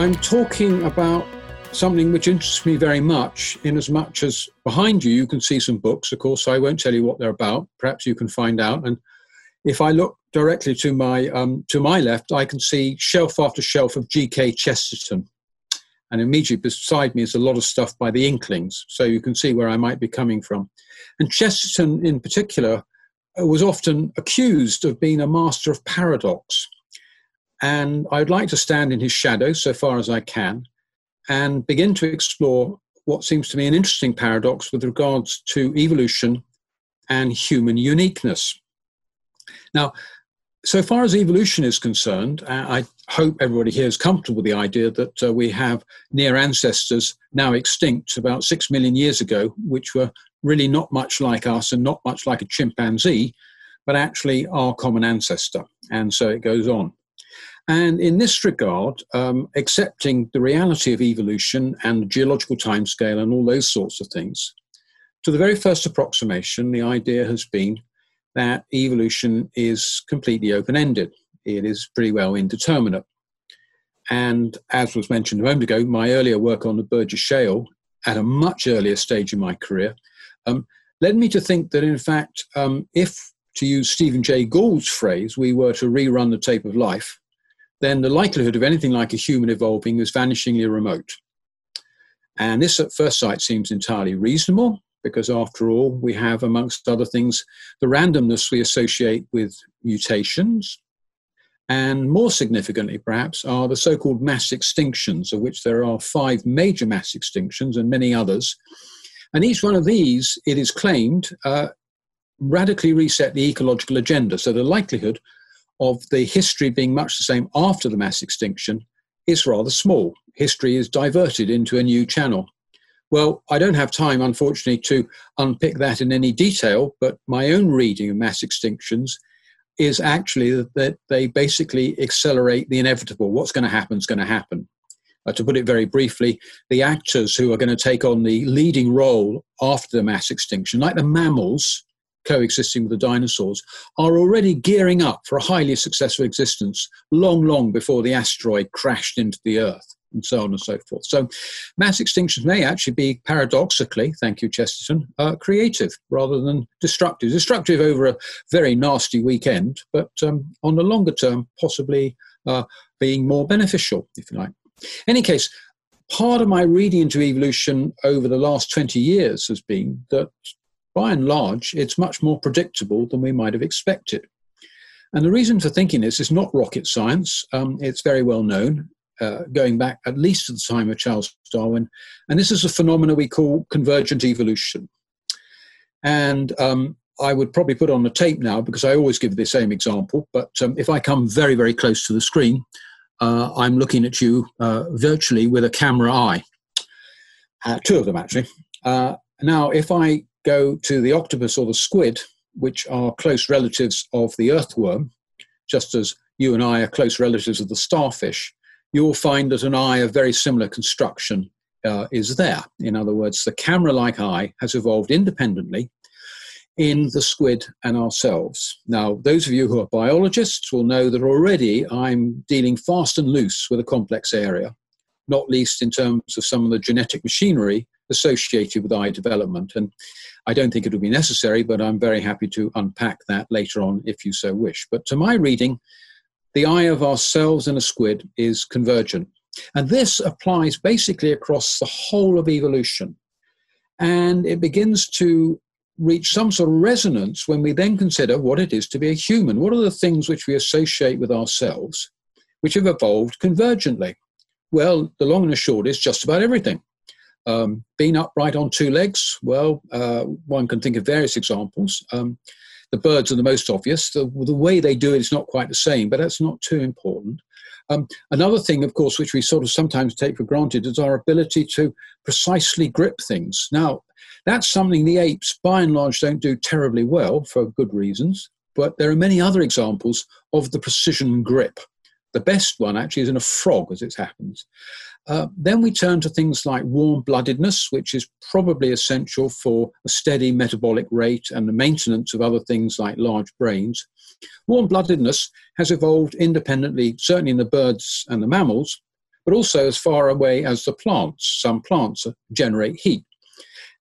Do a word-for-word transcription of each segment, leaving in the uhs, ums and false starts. I'm talking about something which interests me very much, in as much as behind you, you can see some books. Of course, I won't tell you what they're about. Perhaps you can find out. And if I look directly to my um, to my left, I can see shelf after shelf of G K Chesterton. And immediately beside me is a lot of stuff by the Inklings. So you can see where I might be coming from. And Chesterton in particular was often accused of being a master of paradox. And I'd like to stand in his shadow so far as I can and begin to explore what seems to me an interesting paradox with regards to evolution and human uniqueness. Now, so far as evolution is concerned, I hope everybody here is comfortable with the idea that uh, we have near ancestors now extinct about six million years ago, which were really not much like us and not much like a chimpanzee, but actually our common ancestor. And so it goes on. And in this regard, um, accepting the reality of evolution and the geological timescale and all those sorts of things, to the very first approximation, the idea has been that evolution is completely open-ended. It is pretty well indeterminate. And as was mentioned a moment ago, my earlier work on the Burgess Shale at a much earlier stage in my career um, led me to think that, in fact, um, if, to use Stephen Jay Gould's phrase, we were to rerun the tape of life, then the likelihood of anything like a human evolving is vanishingly remote. And this at first sight seems entirely reasonable, because after all, we have, amongst other things, the randomness we associate with mutations. And more significantly, perhaps, are the so-called mass extinctions, of which there are five major mass extinctions and many others. And each one of these, it is claimed, uh, radically reset the ecological agenda. So the likelihood of the history being much the same after the mass extinction is rather small. History is diverted into a new channel. Well, I don't have time, unfortunately, to unpick that in any detail, but my own reading of mass extinctions is actually that they basically accelerate the inevitable. What's going to happen is going to happen. Uh, to put it very briefly, the actors who are going to take on the leading role after the mass extinction, like the mammals coexisting with the dinosaurs, are already gearing up for a highly successful existence long, long before the asteroid crashed into the Earth, and so on and so forth. So mass extinctions may actually be paradoxically, thank you, Chesterton, uh, creative rather than destructive. Destructive over a very nasty weekend, but um, on the longer term, possibly uh, being more beneficial, if you like. In any case, part of my reading into evolution over the last twenty years has been that, by and large, it's much more predictable than we might have expected. And the reason for thinking this is not rocket science. Um, it's very well known, uh, going back at least to the time of Charles Darwin. And this is a phenomena we call convergent evolution. And um, I would probably put on the tape now, because I always give the same example. But um, if I come very, very close to the screen, uh, I'm looking at you uh, virtually with a camera eye. Uh, two of them, actually. Uh, now, if I go to the octopus or the squid, which are close relatives of the earthworm, just as you and I are close relatives of the starfish, you'll find that an eye of very similar construction uh, is there. In other words, the camera-like eye has evolved independently in the squid and ourselves. Now, those of you who are biologists will know that already I'm dealing fast and loose with a complex area, not least in terms of some of the genetic machinery associated with eye development. And I don't think it will be necessary, but I'm very happy to unpack that later on if you so wish. But to my reading, the eye of ourselves in a squid is convergent. And this applies basically across the whole of evolution. And it begins to reach some sort of resonance when we then consider what it is to be a human. What are the things which we associate with ourselves which have evolved convergently? Well, the long and the short is just about everything. Um, being upright on two legs, well, uh, one can think of various examples. Um, the birds are the most obvious. The, the way they do it is not quite the same, but that's not too important. Um, another thing, of course, which we sort of sometimes take for granted is our ability to precisely grip things. Now, that's something the apes, by and large, don't do terribly well for good reasons, but there are many other examples of the precision grip. The best one actually is in a frog, as it happens. Uh, then we turn to things like warm-bloodedness, which is probably essential for a steady metabolic rate and the maintenance of other things like large brains. Warm-bloodedness has evolved independently, certainly in the birds and the mammals, but also as far away as the plants. Some plants generate heat.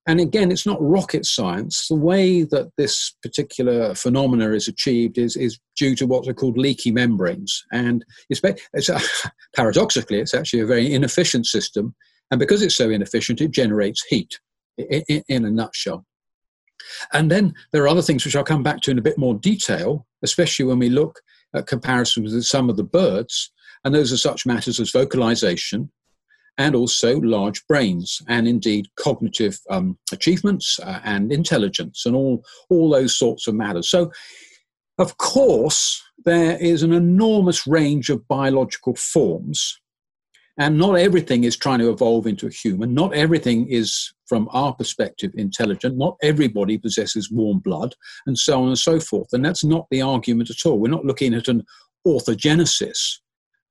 And again, it's not rocket science. The way that this particular phenomena is achieved is, is due to what are called leaky membranes. And it's, it's a, paradoxically, it's actually a very inefficient system. And because it's so inefficient, it generates heat in, in a nutshell. And then there are other things which I'll come back to in a bit more detail, especially when we look at comparisons with some of the birds. And those are such matters as vocalization, and also large brains, and indeed cognitive um, achievements uh, and intelligence, and all, all those sorts of matters. So, of course, there is an enormous range of biological forms, and not everything is trying to evolve into a human. Not everything is, from our perspective, intelligent. Not everybody possesses warm blood, and so on and so forth. And that's not the argument at all. We're not looking at an orthogenesis,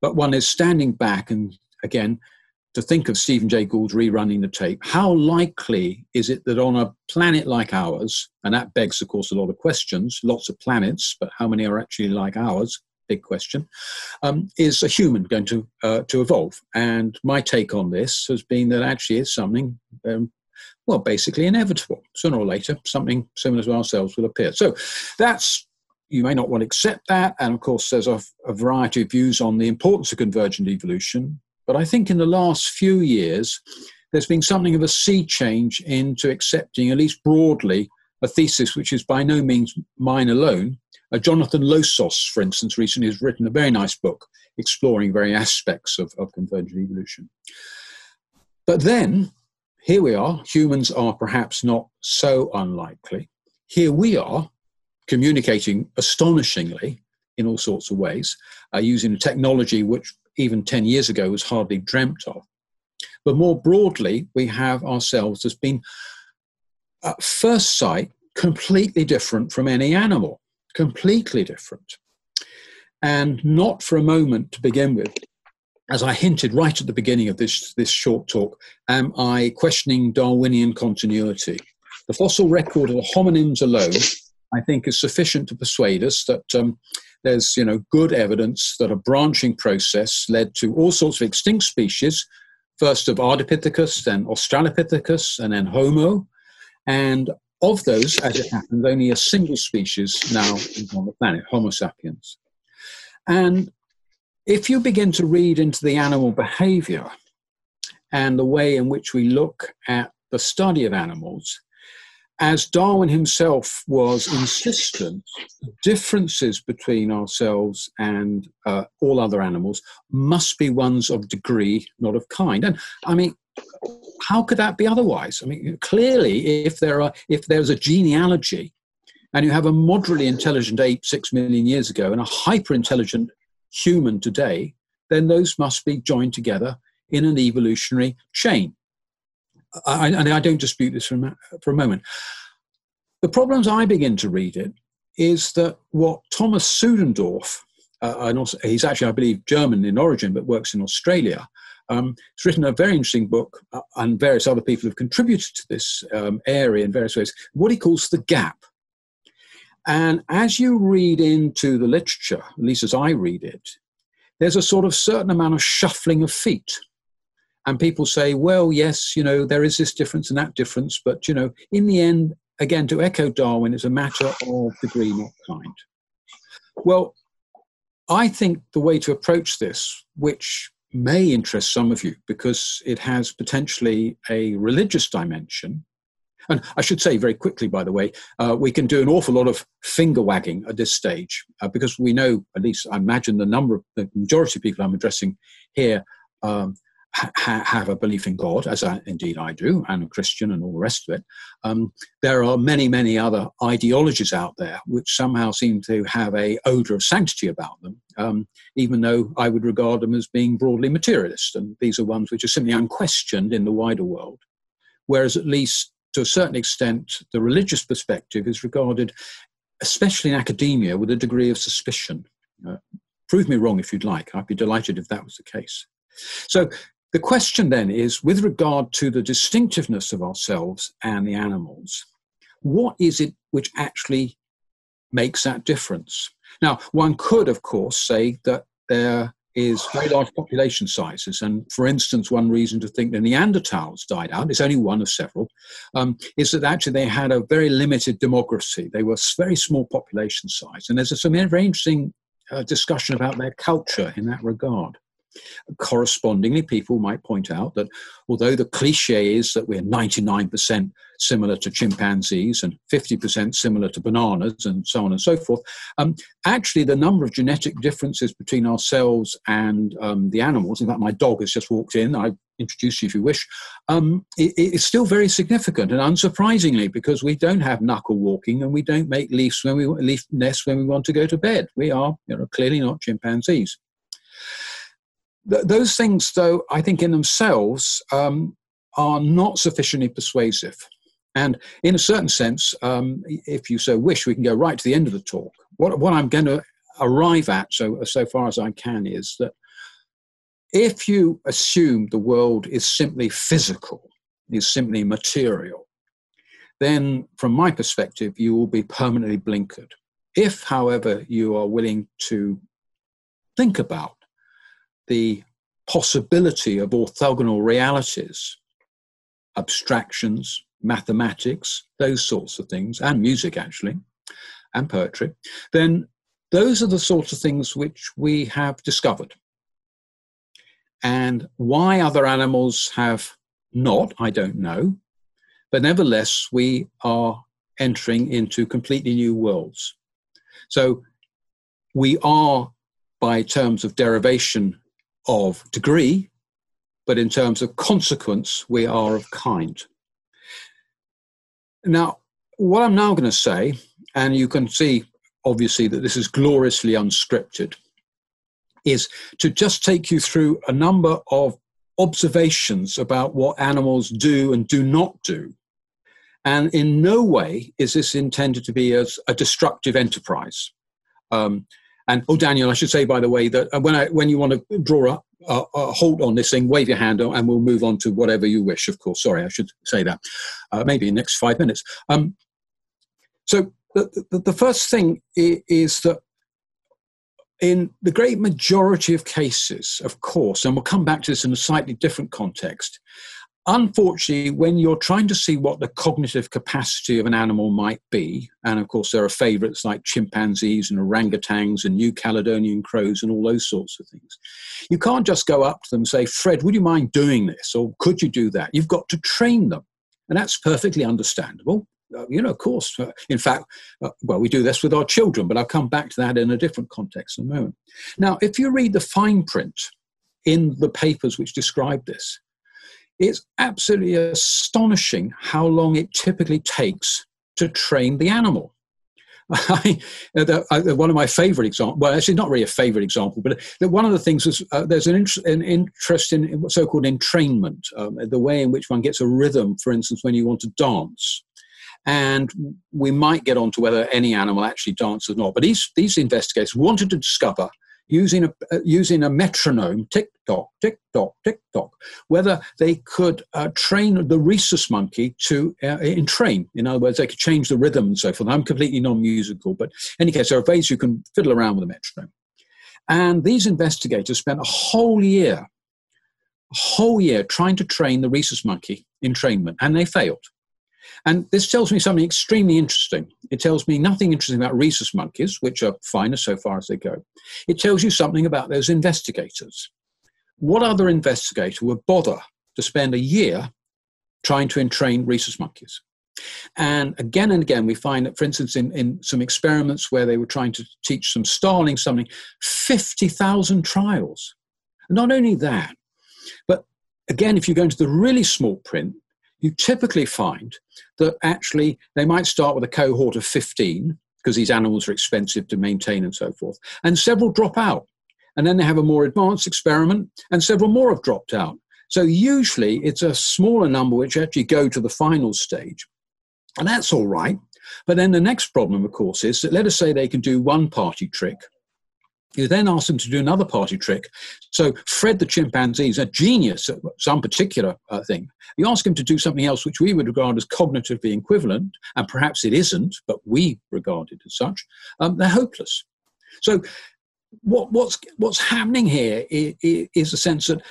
but one is standing back and, again, to think of Stephen Jay Gould rerunning the tape. How likely is it that on a planet like ours, and that begs, of course, a lot of questions, lots of planets, but how many are actually like ours? Big question. Um, is a human going to uh, to evolve? And my take on this has been that actually it's something, um, well, basically inevitable. Sooner or later, something similar to ourselves will appear. So that's, you may not want to accept that. And of course, there's a, a variety of views on the importance of convergent evolution. But I think in the last few years, there's been something of a sea change into accepting, at least broadly, a thesis which is by no means mine alone. Uh, Jonathan Losos, for instance, recently has written a very nice book exploring various aspects of, of convergent evolution. But then, here we are, humans are perhaps not so unlikely. Here we are, communicating astonishingly in all sorts of ways, uh, using a technology which even ten years ago was hardly dreamt of. But more broadly, we have ourselves as being, at first sight, completely different from any animal, completely different. And not for a moment to begin with, as I hinted right at the beginning of this, this short talk, am I questioning Darwinian continuity. The fossil record of the hominins alone, I think, is sufficient to persuade us that um, there's, you know, good evidence that a branching process led to all sorts of extinct species, first of Ardipithecus, then Australopithecus, and then Homo. And of those, as it happens, only a single species now is on the planet, Homo sapiens. And if you begin to read into the animal behavior and the way in which we look at the study of animals, as Darwin himself was insistent, the differences between ourselves and uh, all other animals must be ones of degree, not of kind. And I mean, how could that be otherwise? I mean, clearly, if there are, if there's a genealogy, and you have a moderately intelligent ape six million years ago and a hyper-intelligent human today, then those must be joined together in an evolutionary chain. I, and I don't dispute this for a, for a moment. The problems I begin to read it is that what Thomas Sudendorf, uh, and also, he's actually, I believe, German in origin, but works in Australia. Um, he's written a very interesting book, uh, and various other people have contributed to this um, area in various ways, what he calls the gap. And as you read into the literature, at least as I read it, there's a sort of certain amount of shuffling of feet. And people say, well, yes, you know, there is this difference and that difference. But, you know, in the end, again, to echo Darwin, it's a matter of degree, not kind. Well, I think the way to approach this, which may interest some of you because it has potentially a religious dimension. And I should say very quickly, by the way, uh, we can do an awful lot of finger wagging at this stage uh, because we know, at least I imagine the number of the majority of people I'm addressing here um, have a belief in God, as I, indeed I do, and a Christian and all the rest of it. Um, there are many, many other ideologies out there which somehow seem to have a odour of sanctity about them, um, even though I would regard them as being broadly materialist. And these are ones which are simply unquestioned in the wider world. Whereas at least to a certain extent, the religious perspective is regarded, especially in academia, with a degree of suspicion. Uh, prove me wrong if you'd like. I'd be delighted if that was the case. So, the question then is, with regard to the distinctiveness of ourselves and the animals, what is it which actually makes that difference? Now, one could, of course, say that there is very large population sizes. And for instance, one reason to think the Neanderthals died out, it's only one of several, um, is that actually they had a very limited demography. They were very small population size. And there's some very interesting uh, discussion about their culture in that regard. Correspondingly, people might point out that although the cliche is that we're ninety-nine percent similar to chimpanzees and fifty percent similar to bananas and so on and so forth, um, actually the number of genetic differences between ourselves and um, the animals, in fact my dog has just walked in, I introduce you if you wish, um, it, it's still very significant, and unsurprisingly, because we don't have knuckle walking and we don't make leaves when we, leaf nests when we want to go to bed. We are you know, clearly not chimpanzees. Those things, though, I think in themselves um, are not sufficiently persuasive. And in a certain sense, um, if you so wish, we can go right to the end of the talk. What, what I'm going to arrive at, so, so far as I can, is that if you assume the world is simply physical, is simply material, then from my perspective, you will be permanently blinkered. If, however, you are willing to think about the possibility of orthogonal realities, abstractions, mathematics, those sorts of things, and music actually, and poetry, then those are the sorts of things which we have discovered. And why other animals have not, I don't know, but nevertheless we are entering into completely new worlds. So we are, by terms of derivation, of degree, but in terms of consequence, we are of kind. Now, what I'm now going to say, and you can see, obviously, that this is gloriously unscripted, is to just take you through a number of observations about what animals do and do not do. And in no way is this intended to be as a destructive enterprise. Um, And, oh, Daniel, I should say, by the way, that when, I, when you want to draw a, a, a halt on this thing, wave your hand and we'll move on to whatever you wish, of course. Sorry, I should say that. Uh, maybe in the next five minutes. Um, so the, the, the first thing is that in the great majority of cases, of course, and we'll come back to this in a slightly different context, unfortunately, when you're trying to see what the cognitive capacity of an animal might be, and of course there are favourites like chimpanzees and orangutans and New Caledonian crows and all those sorts of things, you can't just go up to them and say, Fred, would you mind doing this? Or could you do that? You've got to train them. And that's perfectly understandable. You know, of course, uh, in fact, uh, well, we do this with our children, but I'll come back to that in a different context in a moment. Now, if you read the fine print in the papers which describe this, it's absolutely astonishing how long it typically takes to train the animal. I, the, I, one of my favorite examples, well, actually not really a favorite example, but the, one of the things is uh, there's an, int an interest in so-called entrainment, um, the way in which one gets a rhythm, for instance, when you want to dance. And we might get on to whether any animal actually dances or not, but these, these investigators wanted to discover, using a, uh, using a metronome, tick-tock, tick-tock, tick-tock, whether they could uh, train the rhesus monkey to uh, entrain. In other words, they could change the rhythm and so forth. I'm completely non-musical, but in any case, there are ways you can fiddle around with a metronome. And these investigators spent a whole year, a whole year trying to train the rhesus monkey entrainment, and they failed. And this tells me something extremely interesting. It tells me nothing interesting about rhesus monkeys, which are fine as so far as they go. It tells you something about those investigators. What other investigator would bother to spend a year trying to entrain rhesus monkeys? And again and again, we find that, for instance, in, in some experiments where they were trying to teach some starlings something, fifty thousand trials. Not only that, but again, if you go into the really small print, you typically find that actually they might start with a cohort of fifteen because these animals are expensive to maintain and so forth, and several drop out. And then they have a more advanced experiment and several more have dropped out. So usually it's a smaller number which actually go to the final stage. And that's all right. But then the next problem, of course, is that let us say they can do one party trick. You then ask them to do another party trick. So Fred the chimpanzee is a genius at some particular uh, thing. You ask him to do something else which we would regard as cognitively equivalent, and perhaps it isn't, but we regard it as such, um, they're hopeless. So what, what's, what's happening here is, is a sense that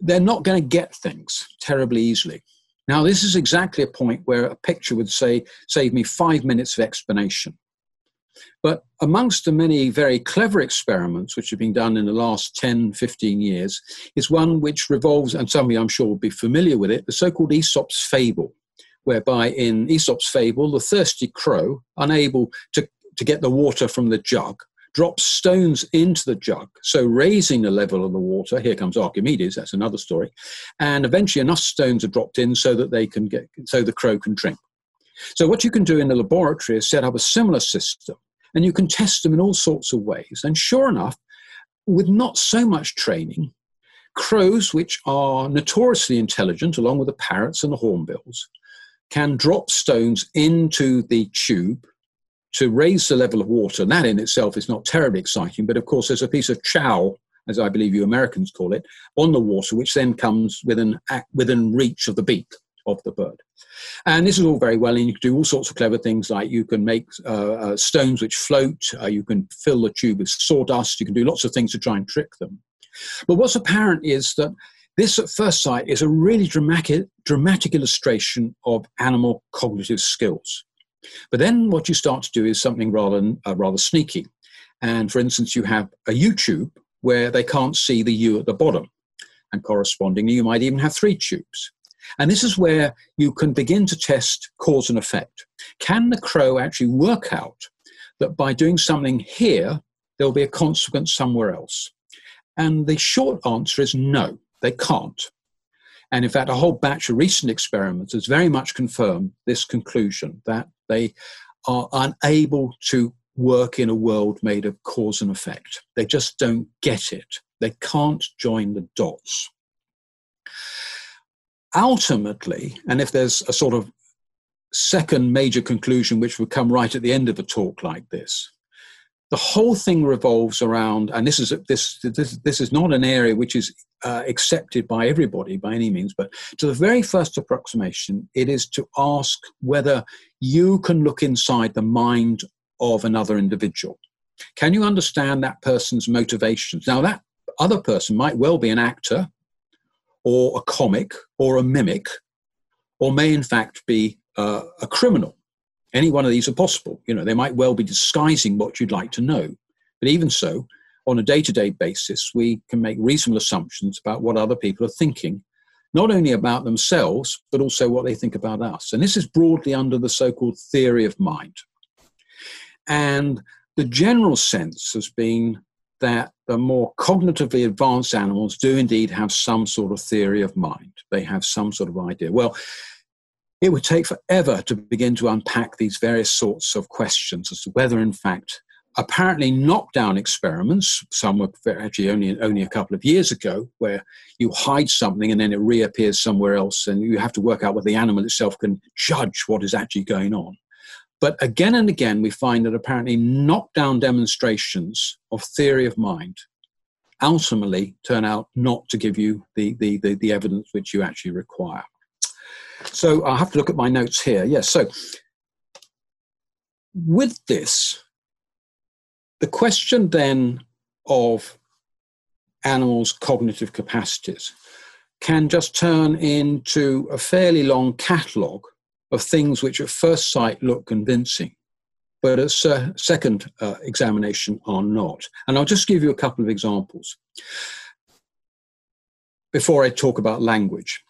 they're not going to get things terribly easily. Now, this is exactly a point where a picture would say, save me five minutes of explanation. But amongst the many very clever experiments which have been done in the last ten, fifteen years is one which revolves, and some of you I'm sure will be familiar with it, the so-called Aesop's Fable, whereby in Aesop's Fable, the thirsty crow, unable to, to get the water from the jug, drops stones into the jug, so raising the level of the water. Here comes Archimedes, that's another story. And eventually enough stones are dropped in so that they can get, so the crow can drink. So what you can do in the laboratory is set up a similar system, and you can test them in all sorts of ways. And sure enough, with not so much training, crows, which are notoriously intelligent, along with the parrots and the hornbills, can drop stones into the tube to raise the level of water. And that in itself is not terribly exciting, but of course there's a piece of chow, as I believe you Americans call it, on the water, which then comes within, within reach of the beak of the bird. And this is all very well, and you can do all sorts of clever things, like you can make uh, uh, stones which float, uh, you can fill the tube with sawdust, you can do lots of things to try and trick them. But what's apparent is that this at first sight is a really dramatic, dramatic illustration of animal cognitive skills. But then what you start to do is something rather, uh, rather sneaky. And for instance, you have a U-tube where they can't see the U at the bottom. And correspondingly, you might even have three tubes. And this is where you can begin to test cause and effect. Can the crow actually work out that by doing something here, there'll be a consequence somewhere else? And the short answer is no, they can't. And in fact, a whole batch of recent experiments has very much confirmed this conclusion, that they are unable to work in a world made of cause and effect. They just don't get it. They can't join the dots. Ultimately, and if there's a sort of second major conclusion which would come right at the end of a talk like this, the whole thing revolves around, and this is, this, this, this is not an area which is uh, accepted by everybody by any means, but to the very first approximation, it is to ask whether you can look inside the mind of another individual. Can you understand that person's motivations? Now, that other person might well be an actor, or a comic, or a mimic, or may in fact be uh, a criminal. Any one of these are possible. You know, they might well be disguising what you'd like to know. But even so, on a day-to-day basis, we can make reasonable assumptions about what other people are thinking, not only about themselves, but also what they think about us. And this is broadly under the so-called theory of mind. And the general sense has been that the more cognitively advanced animals do indeed have some sort of theory of mind. They have some sort of idea. Well, it would take forever to begin to unpack these various sorts of questions as to whether, in fact, apparently knockdown experiments, some were actually only, only a couple of years ago, where you hide something and then it reappears somewhere else, and you have to work out whether the animal itself can judge what is actually going on. But again and again, we find that apparently knockdown demonstrations of theory of mind ultimately turn out not to give you the, the, the, the evidence which you actually require. So I'll have to look at my notes here. Yes, so with this, the question then of animals' cognitive capacities can just turn into a fairly long catalogue of things which at first sight look convincing, but at second uh, examination are not. And I'll just give you a couple of examples before I talk about language.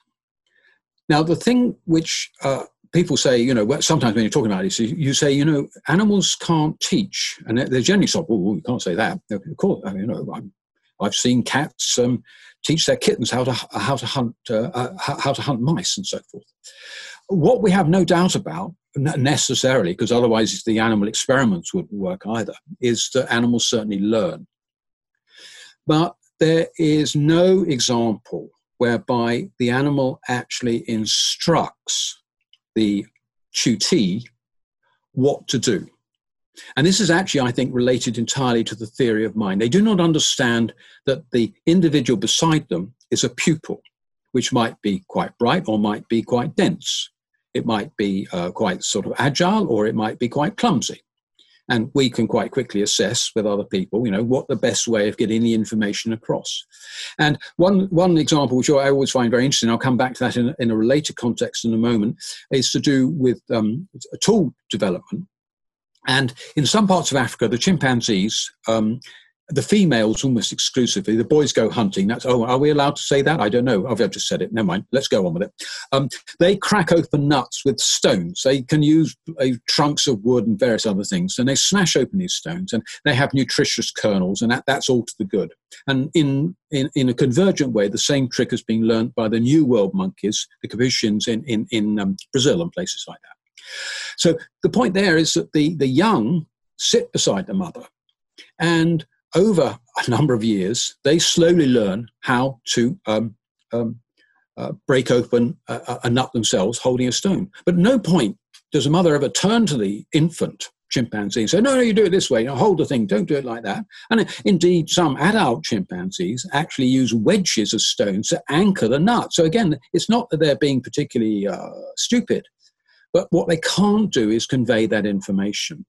Now, the thing which uh, people say, you know, sometimes when you're talking about this, you say, you know, animals can't teach. And they're generally sort of, oh, you can't say that. Of course, I mean, you know, I'm, I've seen cats um, teach their kittens how to, how to hunt, uh, how to hunt mice and so forth. What we have no doubt about, not necessarily, because otherwise the animal experiments wouldn't work either, is that animals certainly learn. But there is no example whereby the animal actually instructs the tutee what to do. And this is actually, I think, related entirely to the theory of mind. They do not understand that the individual beside them is a pupil, which might be quite bright or might be quite dense. It might be uh, quite sort of agile, or it might be quite clumsy. And we can quite quickly assess with other people, you know, what the best way of getting the information across. And one, one example, which I always find very interesting, I'll come back to that in, in a related context in a moment, is to do with um, tool development. And in some parts of Africa, the chimpanzees, um, the females almost exclusively, the boys go hunting. That's, oh, are we allowed to say that? I don't know. I've just said it. Never mind. Let's go on with it. Um, they crack open nuts with stones. They can use uh, trunks of wood and various other things. And they smash open these stones and they have nutritious kernels, and that, that's all to the good. And in, in, in a convergent way, the same trick has been learned by the New World monkeys, the Capuchins in, in, in um, Brazil and places like that. So the point there is that the, the young sit beside the mother, and over a number of years, they slowly learn how to um, um, uh, break open a, a nut themselves holding a stone. But at no point does a mother ever turn to the infant chimpanzee and say, no, no, you do it this way. Now hold the thing. Don't do it like that. And indeed, some adult chimpanzees actually use wedges of stones to anchor the nut. So again, it's not that they're being particularly uh, stupid. But what they can't do is convey that information.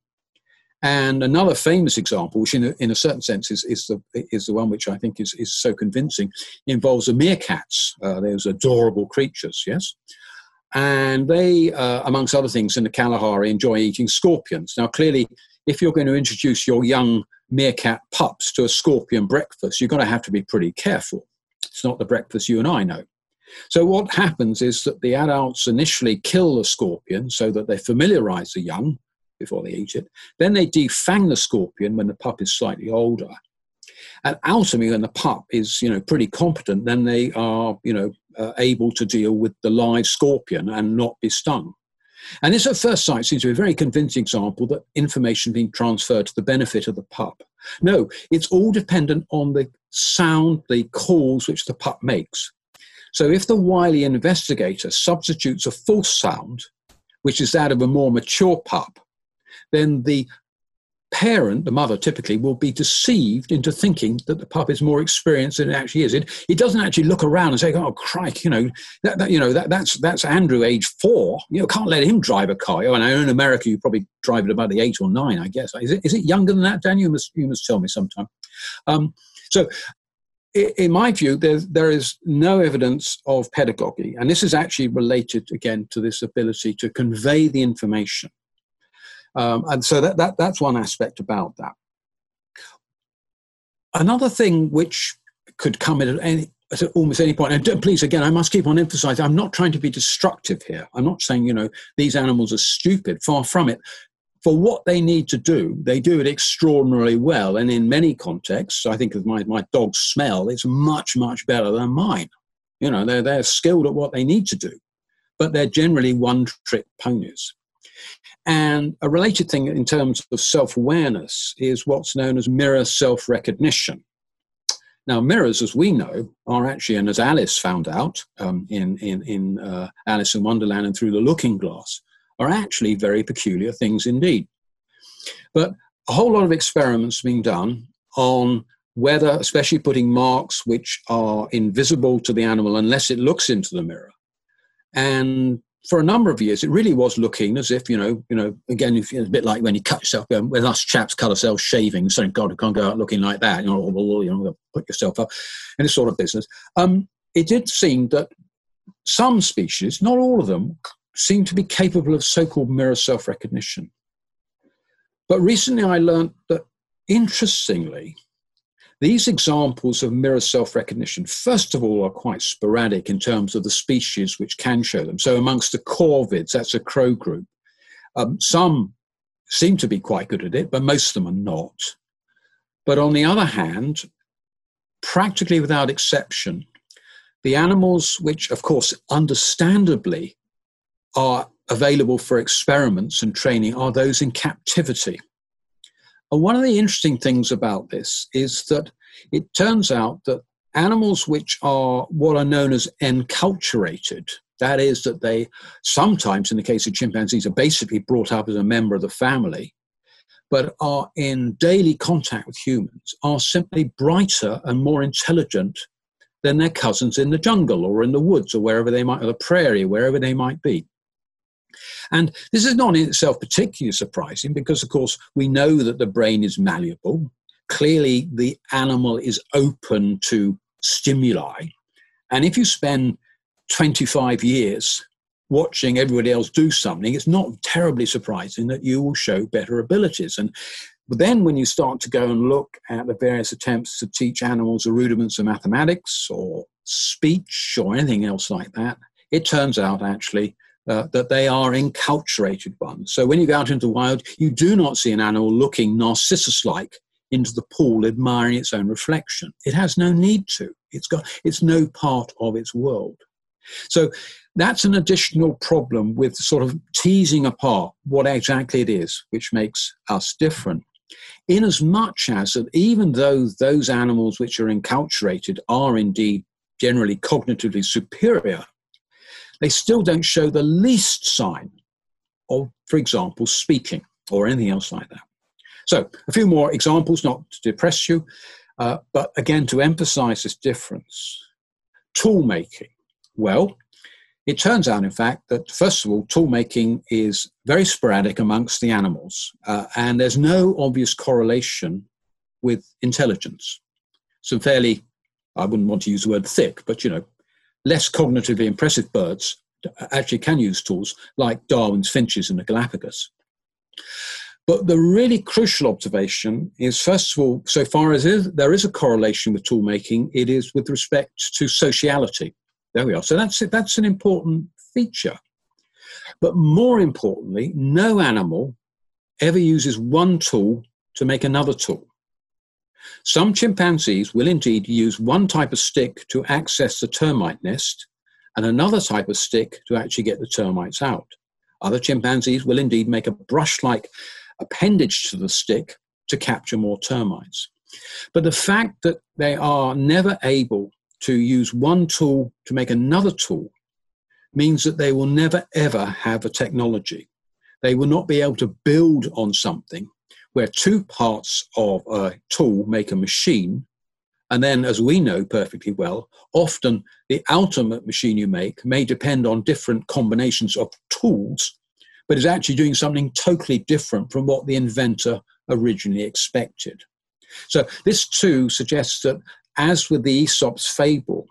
And another famous example, which in a, in a certain sense is, is, the, is the one which I think is, is so convincing, involves the meerkats. Uh, those adorable creatures, yes? And they, uh, amongst other things, in the Kalahari enjoy eating scorpions. Now, clearly, if you're going to introduce your young meerkat pups to a scorpion breakfast, you're going to have to be pretty careful. It's not the breakfast you and I know. So what happens is that the adults initially kill the scorpion so that they familiarize the young before they eat it. Then they defang the scorpion when the pup is slightly older. And ultimately, when the pup is, you know, pretty competent, then they are, you know, uh, able to deal with the live scorpion and not be stung. And this at first sight seems to be a very convincing example that information being transferred to the benefit of the pup. No, it's all dependent on the sound, the calls which the pup makes. So if the wily investigator substitutes a false sound, which is that of a more mature pup, then the parent, the mother typically, will be deceived into thinking that the pup is more experienced than it actually is. It, it doesn't actually look around and say, oh, crikey, you know, that, that, you know that, that's, that's Andrew, age four. You know, can't let him drive a car. Oh, and in America, you probably drive it about the eight or nine, I guess. Is it, is it younger than that, Dan? You must, you must tell me sometime. Um, so... In my view, there's, there is no evidence of pedagogy. And this is actually related, again, to this ability to convey the information. Um, and so that, that, that's one aspect about that. Another thing which could come in at, any, at almost any point, and please, again, I must keep on emphasizing, I'm not trying to be destructive here. I'm not saying, you know, these animals are stupid, far from it. For what they need to do, they do it extraordinarily well. And in many contexts, I think of my, my dog's smell, it's much, much better than mine. You know, they're, they're skilled at what they need to do, but they're generally one-trick ponies. And a related thing in terms of self-awareness is what's known as mirror self-recognition. Now, mirrors, as we know, are actually, and as Alice found out um, in, in, in uh, Alice in Wonderland and Through the Looking Glass, are actually very peculiar things indeed. But a whole lot of experiments being done on whether, especially putting marks which are invisible to the animal unless it looks into the mirror. And for a number of years, it really was looking as if, you know, you know, again, it's a bit like when you cut yourself, when us chaps cut ourselves shaving, saying, God, I can't go out looking like that, you know, or, you know, put yourself up, and this sort of business. Um, it did seem that some species, not all of them, seem to be capable of so-called mirror self-recognition. But recently I learned that, interestingly, these examples of mirror self-recognition, first of all, are quite sporadic in terms of the species which can show them. So amongst the corvids, that's a crow group, um, some seem to be quite good at it, but most of them are not. But on the other hand, practically without exception, the animals which, of course, understandably are available for experiments and training are those in captivity. And one of the interesting things about this is that it turns out that animals which are what are known as enculturated, that is that they sometimes, in the case of chimpanzees, are basically brought up as a member of the family, but are in daily contact with humans, are simply brighter and more intelligent than their cousins in the jungle or in the woods or wherever they might, or the prairie, wherever they might be. And this is not in itself particularly surprising because, of course, we know that the brain is malleable. Clearly, the animal is open to stimuli. And if you spend twenty-five years watching everybody else do something, it's not terribly surprising that you will show better abilities. And then when you start to go and look at the various attempts to teach animals the rudiments of mathematics or speech or anything else like that, it turns out actually uh, that they are enculturated ones. So when you go out into the wild, you do not see an animal looking Narcissus-like into the pool admiring its own reflection. It has no need to. It's got, it's no part of its world. So that's an additional problem with sort of teasing apart what exactly it is which makes us different, in as much as that even though those animals which are enculturated are indeed generally cognitively superior, they still don't show the least sign of, for example, speaking or anything else like that. So a few more examples, not to depress you, uh, but again to emphasize this difference. Tool making. Well, it turns out, in fact, that first of all, tool making is very sporadic amongst the animals, uh, and there's no obvious correlation with intelligence. Some fairly, I wouldn't want to use the word thick, but, you know, less cognitively impressive birds actually can use tools, like Darwin's finches in the Galapagos. But the really crucial observation is, first of all, so far as is, there is a correlation with tool making, it is with respect to sociality. There we are. So that's it. That's an important feature. But more importantly, no animal ever uses one tool to make another tool. Some chimpanzees will indeed use one type of stick to access the termite nest and another type of stick to actually get the termites out. Other chimpanzees will indeed make a brush-like appendage to the stick to capture more termites. But the fact that they are never able to use one tool to make another tool means that they will never, ever have a technology. They will not be able to build on something where two parts of a tool make a machine. And then, as we know perfectly well, often the ultimate machine you make may depend on different combinations of tools, but is actually doing something totally different from what the inventor originally expected. So this too suggests that, as with the Aesop's Fable,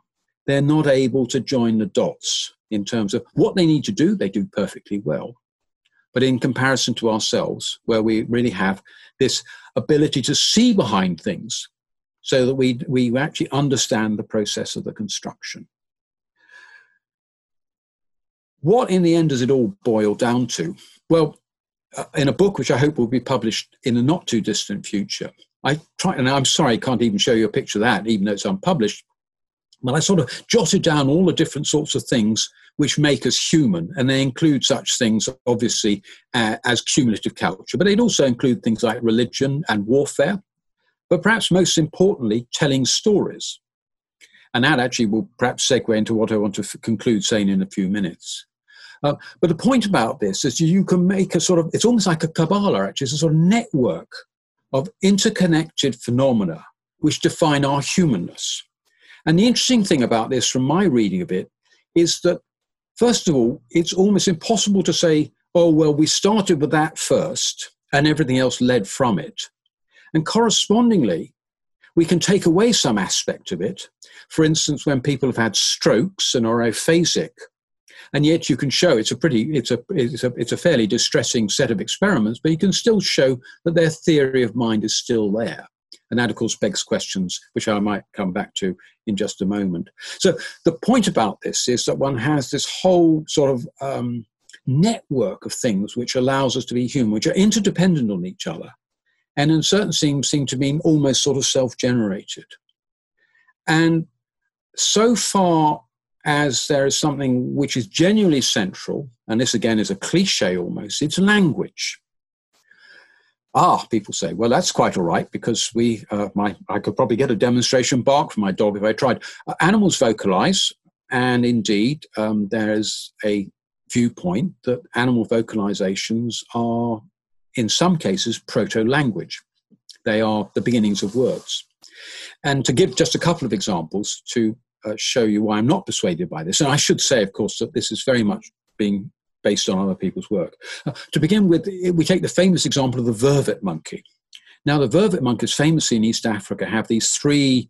they're not able to join the dots in terms of what they need to do. They do perfectly well. But in comparison to ourselves, where we really have this ability to see behind things so that we, we actually understand the process of the construction. What in the end does it all boil down to? Well, in a book which I hope will be published in the not too distant future, I try, and I'm sorry I can't even show you a picture of that, even though it's unpublished, but I sort of jotted down all the different sorts of things which make us human, and they include such things, obviously, uh, as cumulative culture, but they'd also include things like religion and warfare, but perhaps most importantly, telling stories. And that actually will perhaps segue into what I want to conclude saying in a few minutes. Uh, but the point about this is you can make a sort of, it's almost like a Kabbalah, actually, it's a sort of network of interconnected phenomena which define our humanness. And the interesting thing about this, from my reading of it, is that, first of all, it's almost impossible to say, oh, well, we started with that first and everything else led from it. And correspondingly, we can take away some aspect of it. For instance, when people have had strokes and are aphasic, and yet you can show it's a pretty, it's a, it's a, it's a fairly distressing set of experiments, but you can still show that their theory of mind is still there. And that, of course, begs questions, which I might come back to in just a moment. So the point about this is that one has this whole sort of um, network of things which allows us to be human, which are interdependent on each other, and in certain things seem to mean almost sort of self-generated. And so far as there is something which is genuinely central, and this again is a cliche almost, it's language. Ah, people say, well, that's quite all right, because we, uh, my, I could probably get a demonstration bark from my dog if I tried. Uh, animals vocalize, and indeed, um, there is a viewpoint that animal vocalizations are, in some cases, proto-language. They are the beginnings of words. And to give just a couple of examples to Uh, show you why I'm not persuaded by this. And I should say, of course, that this is very much being based on other people's work. Uh, to begin with, we take the famous example of the vervet monkey. Now, the vervet monkeys famously in East Africa have these three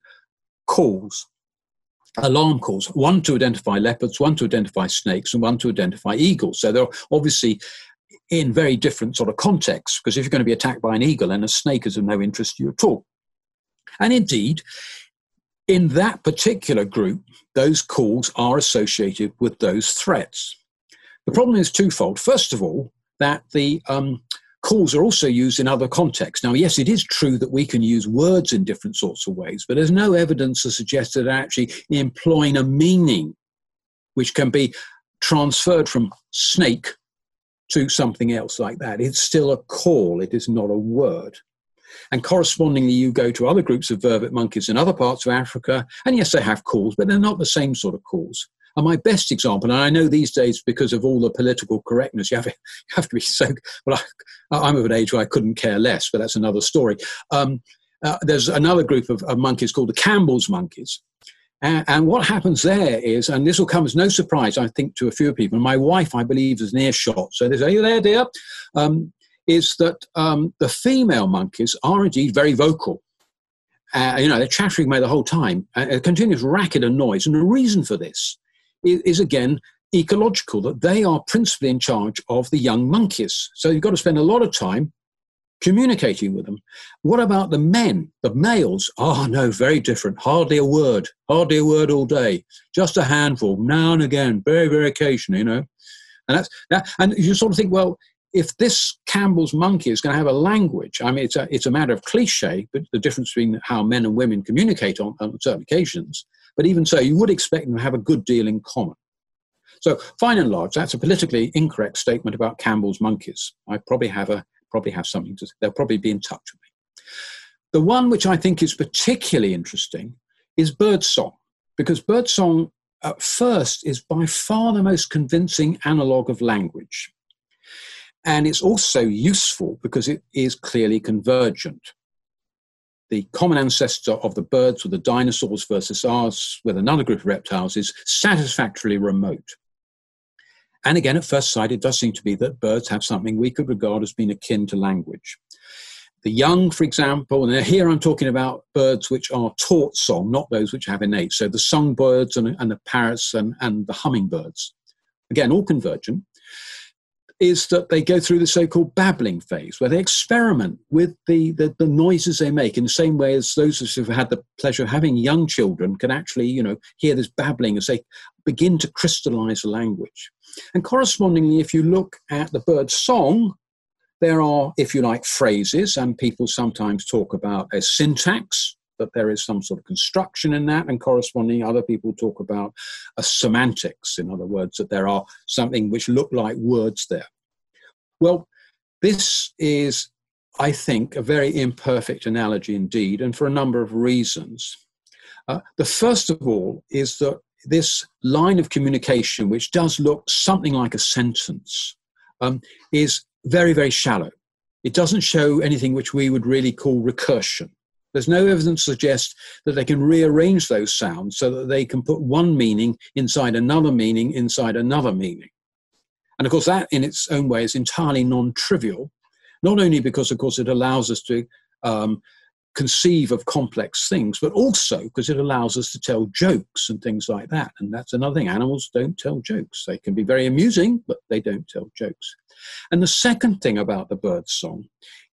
calls, alarm calls, one to identify leopards, one to identify snakes, and one to identify eagles. So they're obviously in very different sort of contexts, because if you're going to be attacked by an eagle, then a snake is of no interest to you at all. And indeed, in that particular group, those calls are associated with those threats. The problem is twofold. First of all, that the um, calls are also used in other contexts. Now, yes, it is true that we can use words in different sorts of ways, but there's no evidence to suggest that actually employing a meaning which can be transferred from snake to something else like that. It's still a call. It is not a word. And correspondingly, you go to other groups of vervet monkeys in other parts of Africa, and yes, they have calls, but they're not the same sort of calls. And my best example, and I know these days because of all the political correctness, you have, you have to be so, well, I, I'm of an age where I couldn't care less, but that's another story. Um, uh, there's another group of, of monkeys called the Campbell's monkeys. And, and what happens there is, and this will come as no surprise, I think, to a few people, and my wife, I believe, is an earshot, so they say, are you there, dear? Um, is that um, the female monkeys are indeed very vocal. Uh, you know, they're chattering away the whole time, a continuous racket and noise. And the reason for this is, is, again, ecological, that they are principally in charge of the young monkeys. So you've got to spend a lot of time communicating with them. What about the men? The males? Oh, no, very different. Hardly a word. Hardly a word all day. Just a handful, now and again, very, very occasionally, you know. And, that's, that, and you sort of think, well, if this Campbell's monkey is going to have a language, I mean, it's a, it's a matter of cliche, but the difference between how men and women communicate on, on certain occasions, but even so, you would expect them to have a good deal in common. So, fine and large, that's a politically incorrect statement about Campbell's monkeys. I probably have a, probably have something to, they'll probably be in touch with me. The one which I think is particularly interesting is birdsong, because birdsong at first is by far the most convincing analogue of language. And it's also useful because it is clearly convergent. The common ancestor of the birds with the dinosaurs versus ours with another group of reptiles is satisfactorily remote. And again, at first sight, it does seem to be that birds have something we could regard as being akin to language. The young, for example, and here I'm talking about birds which are taught song, not those which have innate. So the songbirds and, and the parrots and, and the hummingbirds, again, all convergent, is that they go through the so-called babbling phase, where they experiment with the, the, the noises they make in the same way as those who have had the pleasure of having young children can actually, you know, hear this babbling as they begin to crystallize language. And correspondingly, if you look at the bird's song, there are, if you like, phrases, and people sometimes talk about a syntax, that there is some sort of construction in that, and corresponding other people talk about a semantics, in other words, that there are something which look like words there. Well, this is, I think, a very imperfect analogy indeed, and for a number of reasons. Uh, the first of all is that this line of communication, which does look something like a sentence, um, is very, very shallow. It doesn't show anything which we would really call recursion. There's no evidence to suggest that they can rearrange those sounds so that they can put one meaning inside another meaning inside another meaning. And of course, that in its own way is entirely non-trivial, not only because, of course, it allows us to um, conceive of complex things, but also because it allows us to tell jokes and things like that. And that's another thing. Animals don't tell jokes. They can be very amusing, but they don't tell jokes. And the second thing about the bird's song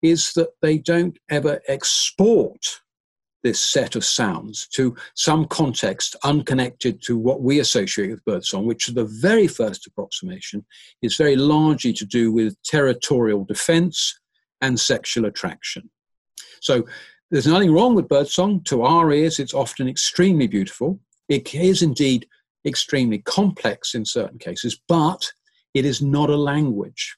is that they don't ever export this set of sounds to some context unconnected to what we associate with birdsong, which the very first approximation is very largely to do with territorial defense and sexual attraction. So there's nothing wrong with birdsong. To our ears, it's often extremely beautiful. It is indeed extremely complex in certain cases, but it is not a language.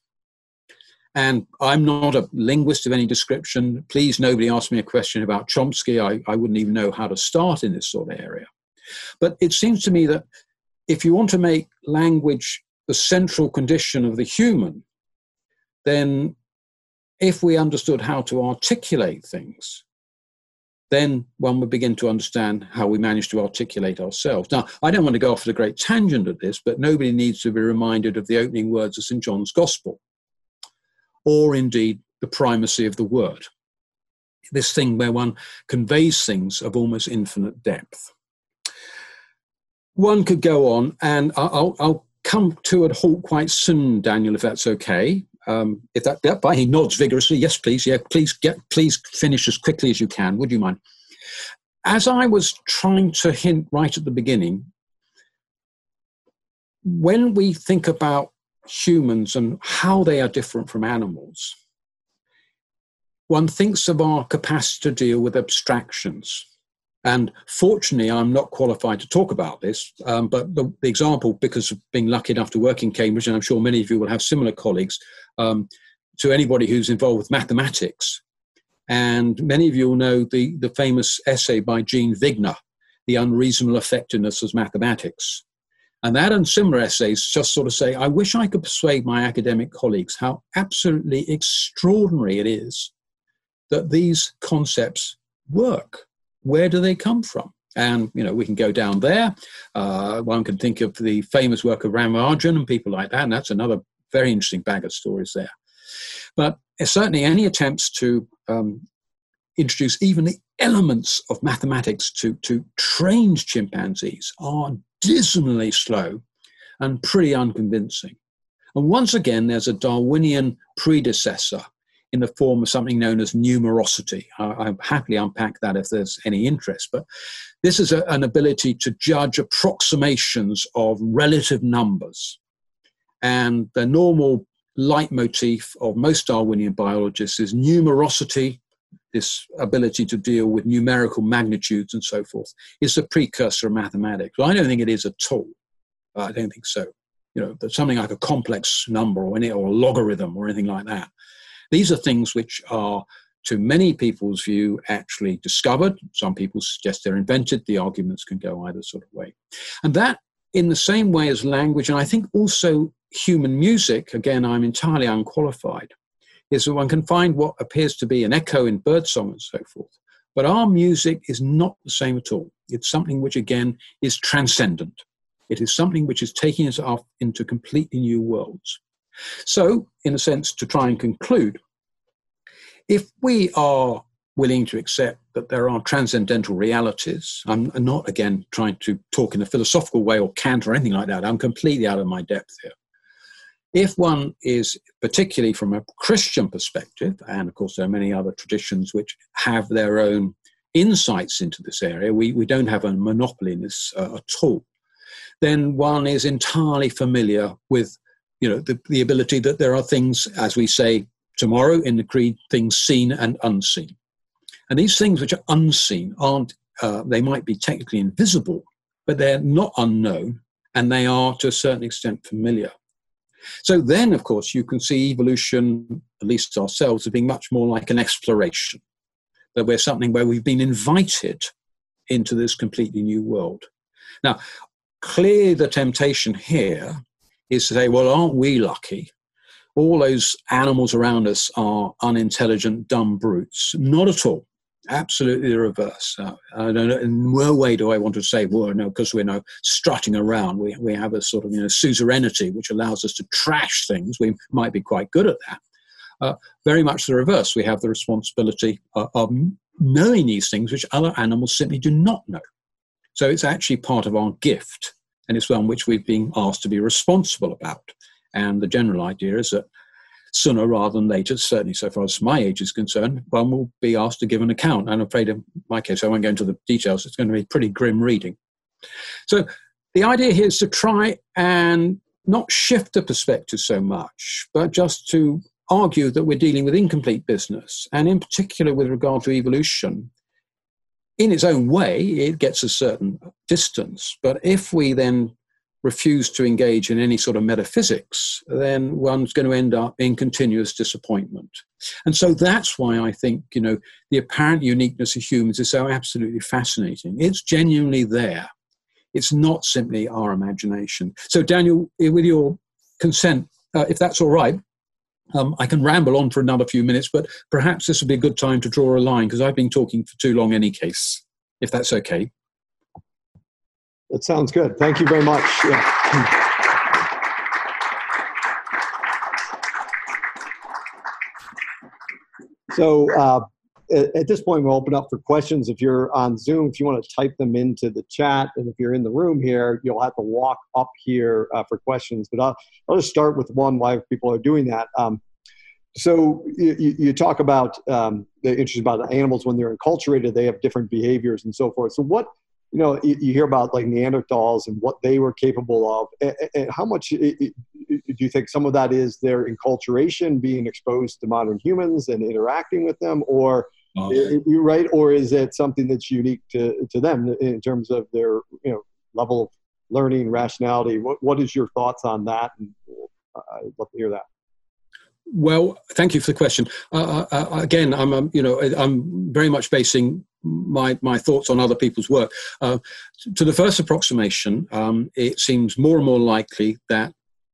And I'm not a linguist of any description. Please, nobody ask me a question about Chomsky. I, I wouldn't even know how to start in this sort of area. But it seems to me that if you want to make language the central condition of the human, then if we understood how to articulate things, then one would begin to understand how we manage to articulate ourselves. Now, I don't want to go off at a great tangent of this, but nobody needs to be reminded of the opening words of Saint John's Gospel, or indeed the primacy of the word, this thing where one conveys things of almost infinite depth. One could go on, and I'll, I'll come to a halt quite soon, Daniel, if that's okay. Um, if that, that by he nods vigorously, yes, please, yeah, please get, please finish as quickly as you can. Would you mind? As I was trying to hint right at the beginning, when we think about humans and how they are different from animals, one thinks of our capacity to deal with abstractions. And fortunately, I'm not qualified to talk about this, um, but the, the example, because of being lucky enough to work in Cambridge, and I'm sure many of you will have similar colleagues, um, to anybody who's involved with mathematics. And many of you will know the, the famous essay by Jean Vigna, The Unreasonable Effectiveness of Mathematics. And that and similar essays just sort of say, I wish I could persuade my academic colleagues how absolutely extraordinary it is that these concepts work. Where do they come from? And, you know, we can go down there. Uh, one can think of the famous work of Ramanujan and people like that, and that's another very interesting bag of stories there. But certainly any attempts to um, introduce even the elements of mathematics to, to trained chimpanzees are dismally slow and pretty unconvincing. And once again, there's a Darwinian predecessor in the form of something known as numerosity. I'll happily unpack that if there's any interest, but this is a, an ability to judge approximations of relative numbers. And the normal leitmotif of most Darwinian biologists is numerosity, this ability to deal with numerical magnitudes and so forth, is the precursor of mathematics. Well, I don't think it is at all. I don't think so. You know, but something like a complex number or, any, or a logarithm or anything like that. These are things which are, to many people's view, actually discovered. Some people suggest they're invented. The arguments can go either sort of way. And that, in the same way as language, and I think also human music, again, I'm entirely unqualified, is that one can find what appears to be an echo in birdsong and so forth. But our music is not the same at all. It's something which, again, is transcendent. It is something which is taking us off into completely new worlds. So, in a sense, to try and conclude, if we are willing to accept that there are transcendental realities, I'm not, again, trying to talk in a philosophical way or Kant or anything like that. I'm completely out of my depth here. If one is, particularly from a Christian perspective, and of course there are many other traditions which have their own insights into this area, we, we don't have a monopoly in this uh, at all, then one is entirely familiar with You know, the, the ability that there are things, as we say tomorrow in the creed, things seen and unseen. And these things which are unseen aren't, uh, they might be technically invisible, but they're not unknown, and they are to a certain extent familiar. So then, of course, you can see evolution, at least ourselves, as being much more like an exploration, that we're something where we've been invited into this completely new world. Now, clearly the temptation here is to say, well, aren't we lucky? All those animals around us are unintelligent, dumb brutes. Not at all. Absolutely the reverse. Uh, I don't know, in no way do I want to say, well, no, because we're no strutting around. We, we have a sort of, you know, suzerainty which allows us to trash things. We might be quite good at that. Uh, very much the reverse. We have the responsibility uh, of knowing these things which other animals simply do not know. So it's actually part of our gift. And it's one which we've been asked to be responsible about. And the general idea is that sooner rather than later, certainly so far as my age is concerned, one will be asked to give an account. And I'm afraid in my case, I won't go into the details. It's going to be pretty grim reading. So the idea here is to try and not shift the perspective so much, but just to argue that we're dealing with incomplete business. And in particular, with regard to evolution, in its own way, it gets a certain distance. But if we then refuse to engage in any sort of metaphysics, then one's going to end up in continuous disappointment. And so that's why I think, you know, the apparent uniqueness of humans is so absolutely fascinating. It's genuinely there. It's not simply our imagination. So, Daniel, with your consent, uh, if that's all right, Um, I can ramble on for another few minutes, but perhaps this would be a good time to draw a line, because I've been talking for too long any case, if that's okay. That sounds good. Thank you very much. Yeah. So uh, at this point, we'll open up for questions. If you're on Zoom, if you want to type them into the chat, and if you're in the room here, you'll have to walk up here uh, for questions. But I'll, I'll just start with one while people are doing that. Um, so you, you talk about um, the interest about animals when they're enculturated, they have different behaviors and so forth. So what, you know, you, you hear about like Neanderthals and what they were capable of, and, and how much it, it, do you think some of that is their enculturation, being exposed to modern humans and interacting with them, or okay. you right, or is it something that's unique to to them in terms of their you know level of learning, rationality? What what is your thoughts on that? And I'd love to hear that. Well, thank you for the question. Uh, uh, again, I'm um, you know I'm very much basing my my thoughts on other people's work. Uh, to the first approximation, um, it seems more and more likely that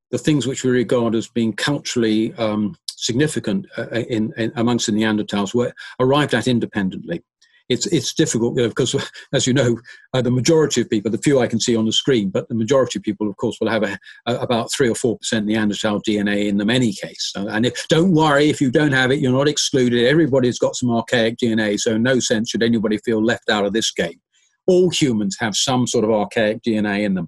the things which we regard as being culturally um, significant uh, in, in amongst the Neanderthals were arrived at independently. It's it's difficult because, you know, as you know, uh, the majority of people, the few I can see on the screen, but the majority of people, of course, will have a, a, about three or four percent Neanderthal D N A in them any case. And if, don't worry, if you don't have it, you're not excluded. Everybody's got some archaic D N A, so in no sense should anybody feel left out of this game. All humans have some sort of archaic D N A in them.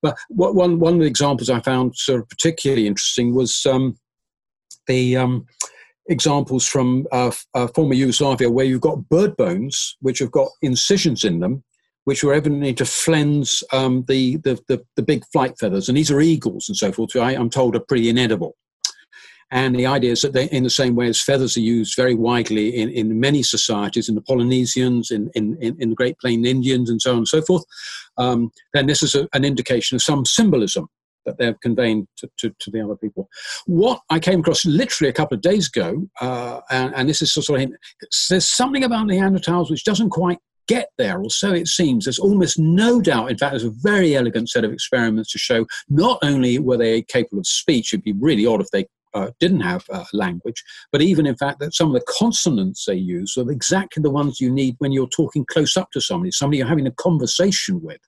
But what, one, one of the examples I found sort of particularly interesting was um, the um, examples from uh, uh, former Yugoslavia, where you've got bird bones, which have got incisions in them, which were evidently to flens um, the, the, the, the big flight feathers. And these are eagles and so forth, who I, I'm told are pretty inedible. And the idea is that they, in the same way as feathers are used very widely in, in many societies, in the Polynesians, in, in, in the Great Plain Indians, and so on and so forth, um, then this is a, an indication of some symbolism that they're conveying to, to, to the other people. What I came across literally a couple of days ago, uh, and, and this is sort of, there's something about Neanderthals which doesn't quite get there, or so it seems. There's almost no doubt. In fact, there's a very elegant set of experiments to show not only were they capable of speech, it'd be really odd if they Uh, didn't have uh, language, but even in fact that some of the consonants they use are exactly the ones you need when you're talking close up to somebody, somebody you're having a conversation with.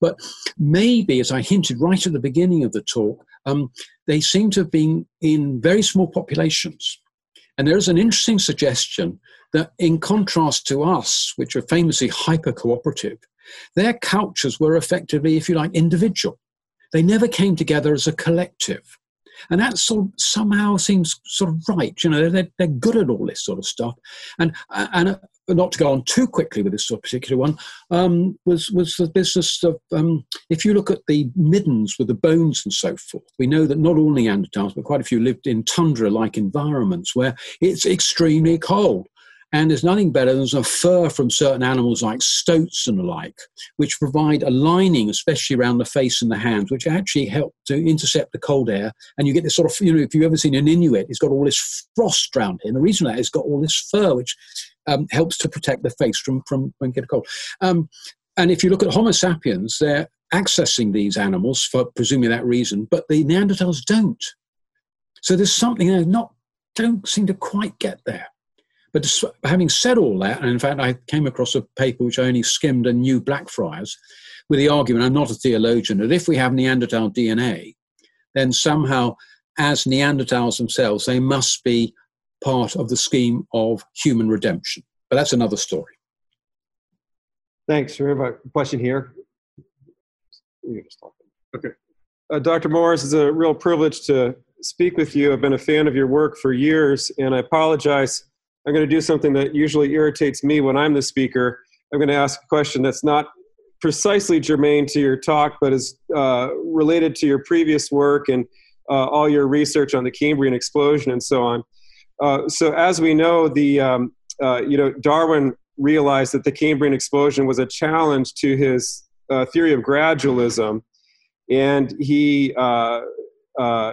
But maybe, as I hinted right at the beginning of the talk, um, they seem to have been in very small populations. And there is an interesting suggestion that in contrast to us, which are famously hyper-cooperative, their cultures were effectively, if you like, individual. They never came together as a collective. And that sort of somehow seems sort of right. You know, they're, they're good at all this sort of stuff. And and not to go on too quickly with this sort of particular one, um, was, was the business of, um, if you look at the middens with the bones and so forth, we know that not all Neanderthals, but quite a few lived in tundra-like environments where it's extremely cold. And there's nothing better than some fur from certain animals like stoats and the like, which provide a lining, especially around the face and the hands, which actually help to intercept the cold air. And you get this sort of, you know, if you've ever seen an Inuit, it's got all this frost around it. And the reason for that is it's got all this fur, which um, helps to protect the face from, from when you get a cold. Um, and if you look at Homo sapiens, they're accessing these animals for presumably that reason, but the Neanderthals don't. So there's something they not don't seem to quite get there. But having said all that, and in fact, I came across a paper which I only skimmed and knew Blackfriars, with the argument, I'm not a theologian, that if we have Neanderthal D N A, then somehow, as Neanderthals themselves, they must be part of the scheme of human redemption. But that's another story. Thanks. We have a question here. Okay. Uh, Doctor Morris, it's a real privilege to speak with you. I've been a fan of your work for years, and I apologize. I'm going to do something that usually irritates me when I'm the speaker. I'm going to ask a question that's not precisely germane to your talk, but is uh, related to your previous work and uh, all your research on the Cambrian explosion and so on. Uh, so as we know, the, um, uh, you know, Darwin realized that the Cambrian explosion was a challenge to his uh, theory of gradualism. And he uh, uh,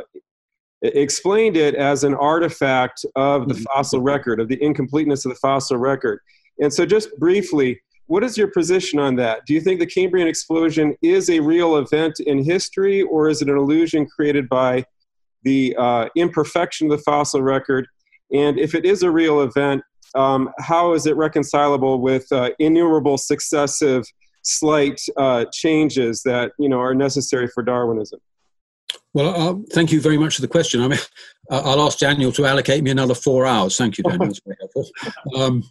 explained it as an artifact of the fossil record, of the incompleteness of the fossil record. And so just briefly, what is your position on that? Do you think the Cambrian explosion is a real event in history, or is it an illusion created by the uh, imperfection of the fossil record, and if it is a real event, um, how is it reconcilable with uh, innumerable successive slight uh, changes that, you know, are necessary for Darwinism? Well, uh, thank you very much for the question. I mean, uh, I'll ask Daniel to allocate me another four hours. Thank you, Daniel. That's very helpful. Um,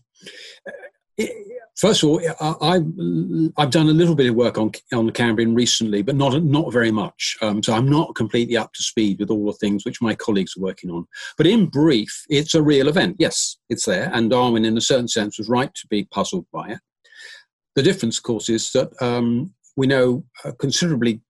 first of all, I, I've, I've done a little bit of work on on the Cambrian recently, but not not very much. Um, so I'm not completely up to speed with all the things which my colleagues are working on. But in brief, it's a real event. Yes, it's there, and Darwin, in a certain sense, was right to be puzzled by it. The difference, of course, is that um, we know a considerably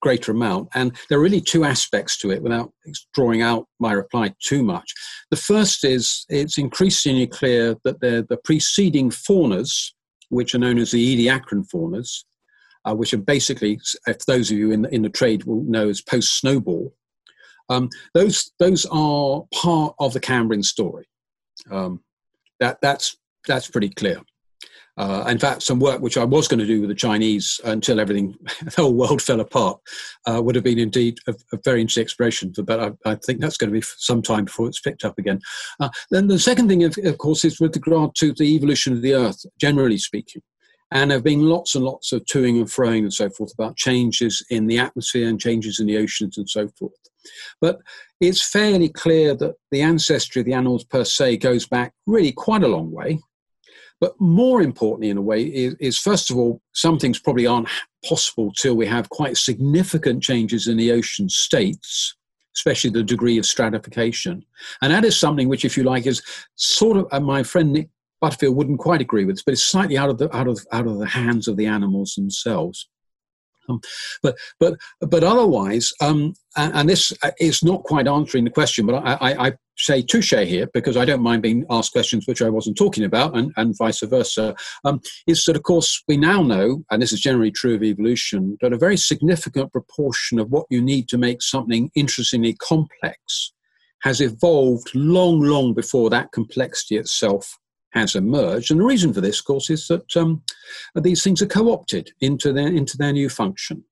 greater amount, and there are really two aspects to it without drawing out my reply too much. The first is it's increasingly clear that the preceding faunas, which are known as the Ediacaran faunas, uh, which are basically, if those of you in, in the trade will know, as post-snowball, um, those, those are part of the Cambrian story. Um, that, that's, that's pretty clear. Uh, in fact, some work which I was going to do with the Chinese until everything, the whole world fell apart, uh, would have been indeed a, a very interesting exploration, but I, I think that's going to be some time before it's picked up again. Uh, then the second thing, of, of course, is with regard to the evolution of the Earth, generally speaking. And there have been lots and lots of toing and froing and so forth about changes in the atmosphere and changes in the oceans and so forth. But it's fairly clear that the ancestry of the animals per se goes back really quite a long way. But more importantly, in a way, is, is first of all, some things probably aren't possible till we have quite significant changes in the ocean states, especially the degree of stratification. And that is something which, if you like, is sort of, uh, my friend Nick Butterfield wouldn't quite agree with, but it's slightly out of the, out of, out of the hands of the animals themselves. Um, but, but, but otherwise, um, and, and this is not quite answering the question, but I, I, I say touche here because I don't mind being asked questions which I wasn't talking about, and, and vice versa, um, is that, of course, we now know, and this is generally true of evolution, that a very significant proportion of what you need to make something interestingly complex has evolved long, long before that complexity itself has emerged. And the reason for this, of course, is that um, these things are co-opted into their, into their new function.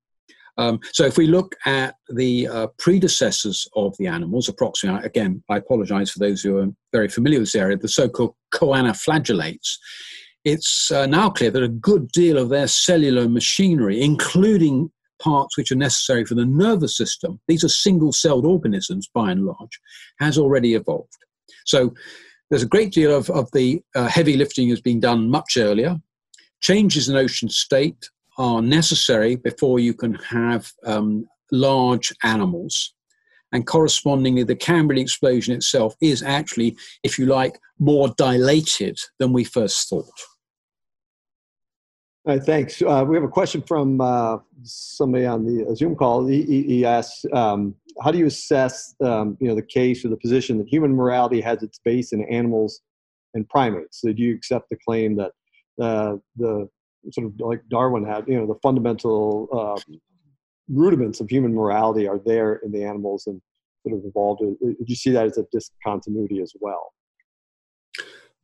Um, so if we look at the uh, predecessors of the animals, approximately, again, I apologize for those who are very familiar with this area, the so-called choanoflagellates, it's uh, now clear that a good deal of their cellular machinery, including parts which are necessary for the nervous system, these are single-celled organisms by and large, has already evolved. So there's a great deal of, of the uh, heavy lifting has been done much earlier. Changes in ocean state are necessary before you can have um, large animals. And correspondingly, the Cambrian explosion itself is actually, if you like, more dilated than we first thought. All right, thanks. Uh, we have a question from uh, somebody on the Zoom call. He, he asks, um, how do you assess um, you know, the case or the position that human morality has its base in animals and primates? So do you accept the claim that uh, the sort of like Darwin had, you know, the fundamental uh, rudiments of human morality are there in the animals and sort of evolved? Do you see that as a discontinuity as well?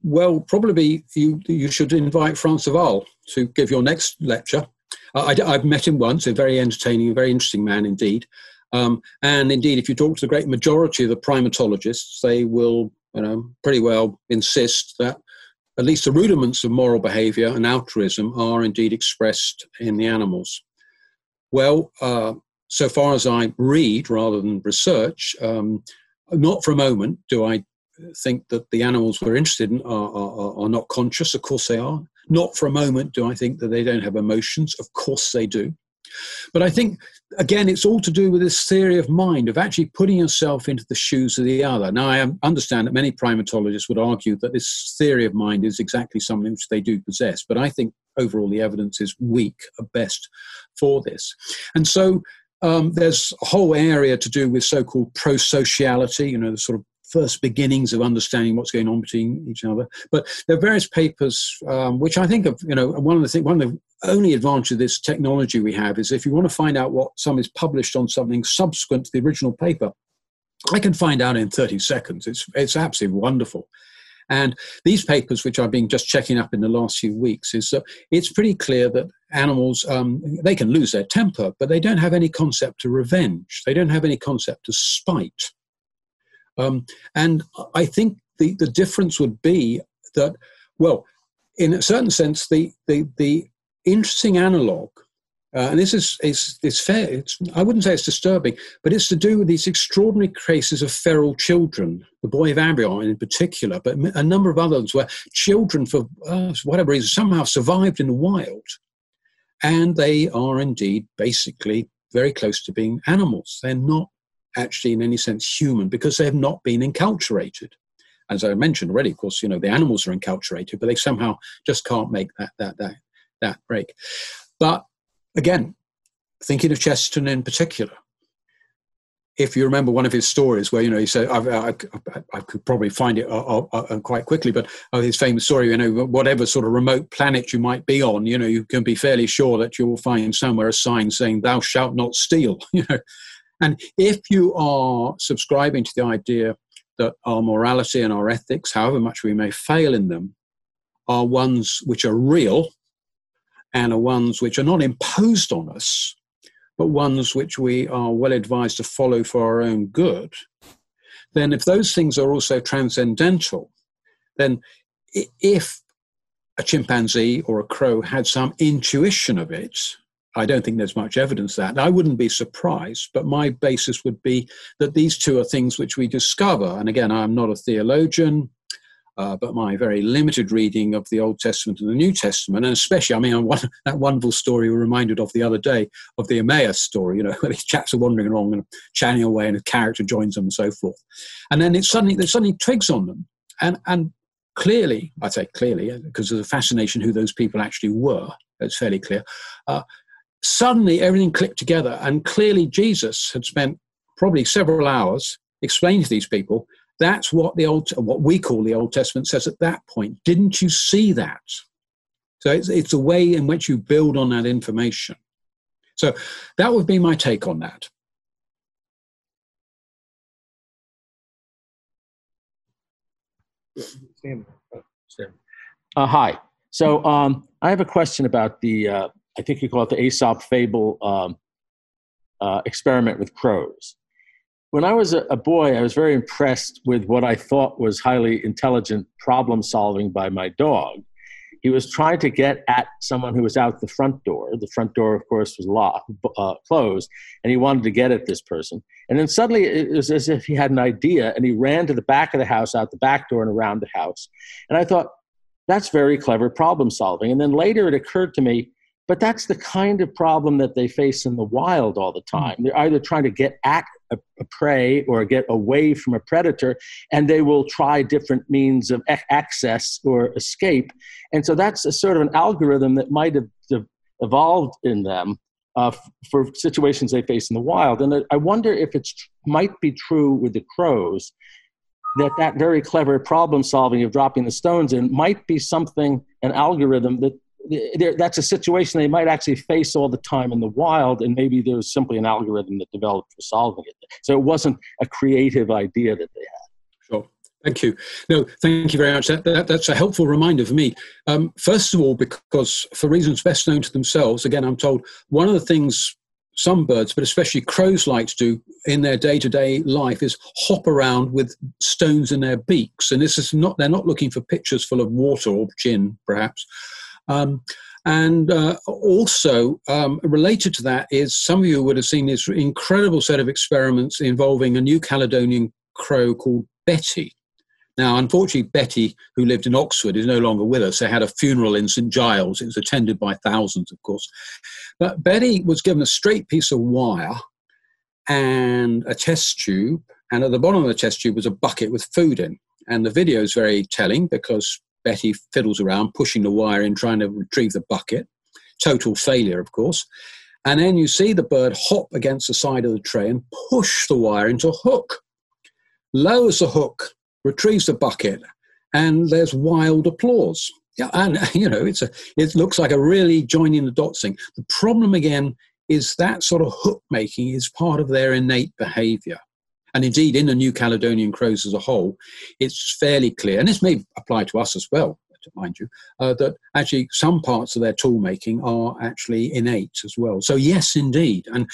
Well, probably you, you should invite Frans de Waal to give your next lecture. Uh, I, I've met him once, a very entertaining, a very interesting man indeed. Um, and indeed, if you talk to the great majority of the primatologists, they will, you know, pretty well insist that at least the rudiments of moral behavior and altruism are indeed expressed in the animals. Well, uh, so far as I read rather than research, um, not for a moment do I think that the animals we're interested in are, are, are not conscious. Of course they are. Not for a moment do I think that they don't have emotions. Of course they do. But I think, again, it's all to do with this theory of mind, of actually putting yourself into the shoes of the other. Now, I understand that many primatologists would argue that this theory of mind is exactly something which they do possess, but I think overall the evidence is weak at best for this. And so um, there's a whole area to do with so-called prosociality, you know, the sort of first beginnings of understanding what's going on between each other. But there are various papers, um, which I think of, you know, one of the things, one of the only advantage of this technology we have is if you want to find out what some is published on something subsequent to the original paper, I can find out in thirty seconds. It's, it's absolutely wonderful. And these papers, which I've been just checking up in the last few weeks, is uh, it's pretty clear that animals, um, they can lose their temper, but they don't have any concept of revenge. They don't have any concept of spite. Um, and I think the, the difference would be that, well, in a certain sense, the, the, the interesting analogue, Uh, and this is, is, is fair, it's, I wouldn't say it's disturbing, but it's to do with these extraordinary cases of feral children, the boy of Avignon in particular, but a number of others where children, for uh, whatever reason, somehow survived in the wild. And they are indeed basically very close to being animals. They're not actually in any sense human because they have not been enculturated. As I mentioned already, of course, you know, the animals are enculturated, but they somehow just can't make that, that, that, that break. But again, thinking of Chesterton in particular, if you remember one of his stories where, you know, he said, I've, I, I could probably find it uh, uh, quite quickly, but uh, his famous story, you know, whatever sort of remote planet you might be on, you know, you can be fairly sure that you will find somewhere a sign saying, thou shalt not steal, you know. And if you are subscribing to the idea that our morality and our ethics, however much we may fail in them, are ones which are real, and are ones which are not imposed on us, but ones which we are well advised to follow for our own good, then if those things are also transcendental, then if a chimpanzee or a crow had some intuition of it, I don't think there's much evidence that. I wouldn't be surprised, but my basis would be that these two are things which we discover. And again, I'm not a theologian, Uh, but my very limited reading of the Old Testament and the New Testament, and especially, I mean, one, that wonderful story we were reminded of the other day, of the Emmaus story, you know, where these chaps are wandering along and chatting away and a character joins them and so forth. And then it suddenly, there's suddenly twigs on them. And, and clearly, I say clearly, because there's a fascination who those people actually were, that's fairly clear, uh, suddenly everything clicked together. And clearly Jesus had spent probably several hours explaining to these people, that's what the old, what we call the Old Testament says at that point. Didn't you see that? So it's, it's a way in which you build on that information. So that would be my take on that. Uh, hi. So um, I have a question about the, uh, I think you call it the Aesop's Fable um, uh, experiment with crows. When I was a boy, I was very impressed with what I thought was highly intelligent problem solving by my dog. He was trying to get at someone who was out the front door. The front door, of course, was locked, uh, closed, and he wanted to get at this person. And then suddenly it was as if he had an idea, and he ran to the back of the house, out the back door and around the house. And I thought, that's very clever problem solving. And then later it occurred to me, but that's the kind of problem that they face in the wild all the time. They're either trying to get at a, a prey or get away from a predator, and they will try different means of ac access or escape. And so that's a sort of an algorithm that might have evolved in them uh, for situations they face in the wild. And I wonder if it might be true with the crows that that very clever problem solving of dropping the stones in might be something, an algorithm that that's a situation they might actually face all the time in the wild, and maybe there was simply an algorithm that developed for solving it. So it wasn't a creative idea that they had. Sure. Thank you. No, thank you very much. That, that, that's a helpful reminder for me. Um, first of all, because for reasons best known to themselves, again, I'm told one of the things some birds, but especially crows, like to do in their day-to-day life is hop around with stones in their beaks. And this is not, they're not looking for pitchers full of water or gin, perhaps. Um, and uh, also um, related to that is some of you would have seen this incredible set of experiments involving a New Caledonian crow called Betty. Now, unfortunately, Betty, who lived in Oxford, is no longer with us. They had a funeral in Saint Giles. It was attended by thousands, of course. But Betty was given a straight piece of wire and a test tube, and at the bottom of the test tube was a bucket with food in. And the video is very telling because Betty fiddles around, pushing the wire in, trying to retrieve the bucket. Total failure, of course. And then you see the bird hop against the side of the tray and push the wire into a hook. Lowers the hook, retrieves the bucket, and there's wild applause. Yeah, and, you know, it's a, it looks like a really joining the dots thing. The problem, again, is that sort of hook making is part of their innate behavior. And indeed, in the New Caledonian crows as a whole, it's fairly clear, and this may apply to us as well, mind you, uh, that actually some parts of their tool making are actually innate as well. So yes, indeed. And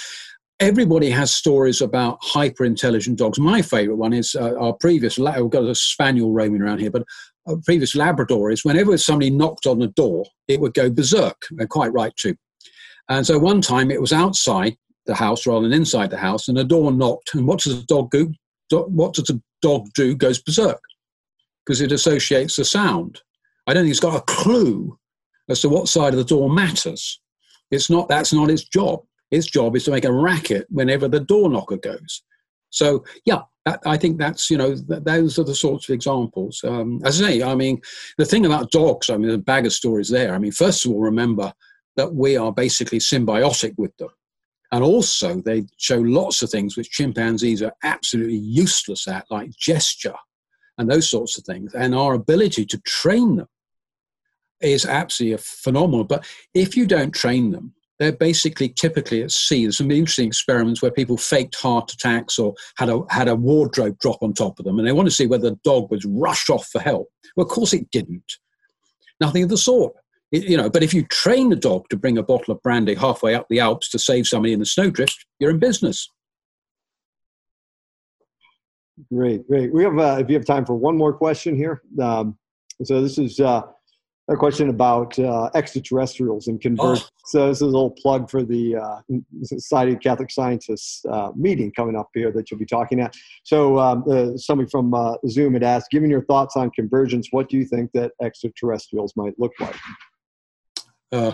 everybody has stories about hyper-intelligent dogs. My favourite one is uh, our previous, we've got a spaniel roaming around here, but our previous Labrador is whenever somebody knocked on the door, it would go berserk, and quite right too. And so one time it was outside the house rather than inside the house, and the door knocked, and what does the dog do? Do what does the dog do? Goes berserk, because it associates the sound. I don't think it's got a clue as to what side of the door matters. It's not, that's not its job. Its job is to make a racket whenever the door knocker goes. So, yeah, that, I think that's, you know, th those are the sorts of examples. Um, as I say, I mean, the thing about dogs, I mean, there's a bag of stories there. I mean, first of all, remember that we are basically symbiotic with them. And also, they show lots of things which chimpanzees are absolutely useless at, like gesture and those sorts of things. And our ability to train them is absolutely phenomenal. But if you don't train them, they're basically typically at sea. There's some interesting experiments where people faked heart attacks or had a, had a wardrobe drop on top of them, and they want to see whether the dog would rush off for help. Well, of course it didn't. Nothing of the sort. It, you know, but if you train the dog to bring a bottle of brandy halfway up the Alps to save somebody in the snowdrift, you're in business. Great, great. We have, uh, if you have time for one more question here. Um, so this is uh, a question about uh, extraterrestrials and conversions. Oh. So this is a little plug for the uh, Society of Catholic Scientists uh, meeting coming up here that you'll be talking at. So um, uh, somebody from uh, Zoom had asked, given your thoughts on convergence, what do you think that extraterrestrials might look like? Uh,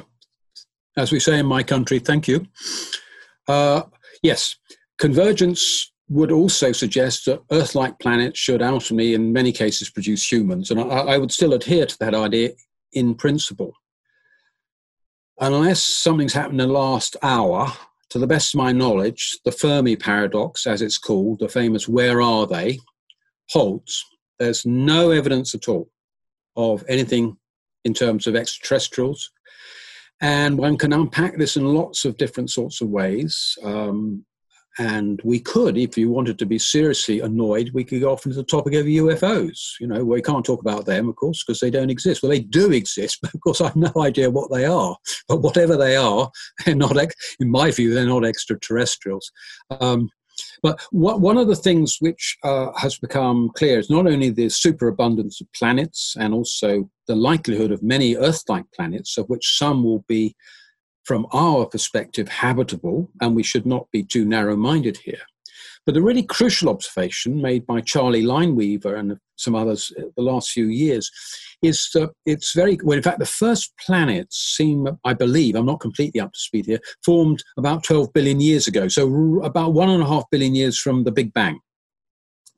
as we say in my country, thank you. Uh, yes, convergence would also suggest that Earth-like planets should ultimately, in many cases, produce humans. And I, I would still adhere to that idea in principle. Unless something's happened in the last hour, to the best of my knowledge, the Fermi paradox, as it's called, the famous where are they, holds. There's no evidence at all of anything in terms of extraterrestrials. And one can unpack this in lots of different sorts of ways. Um, and we could, if you wanted to be seriously annoyed, we could go off into the topic of U F Os. You know, we can't talk about them, of course, because they don't exist. Well, they do exist, but of course I have no idea what they are. But whatever they are, they're not, in my view, they're not extraterrestrials. Um, but what, one of the things which uh, has become clear is not only the superabundance of planets and also the likelihood of many Earth-like planets, of which some will be, from our perspective, habitable, and we should not be too narrow-minded here. But the really crucial observation made by Charlie Lineweaver and some others the last few years is that it's very, well, in fact, the first planets seem, I believe, I'm not completely up to speed here, formed about twelve billion years ago. So about one and a half billion years from the Big Bang.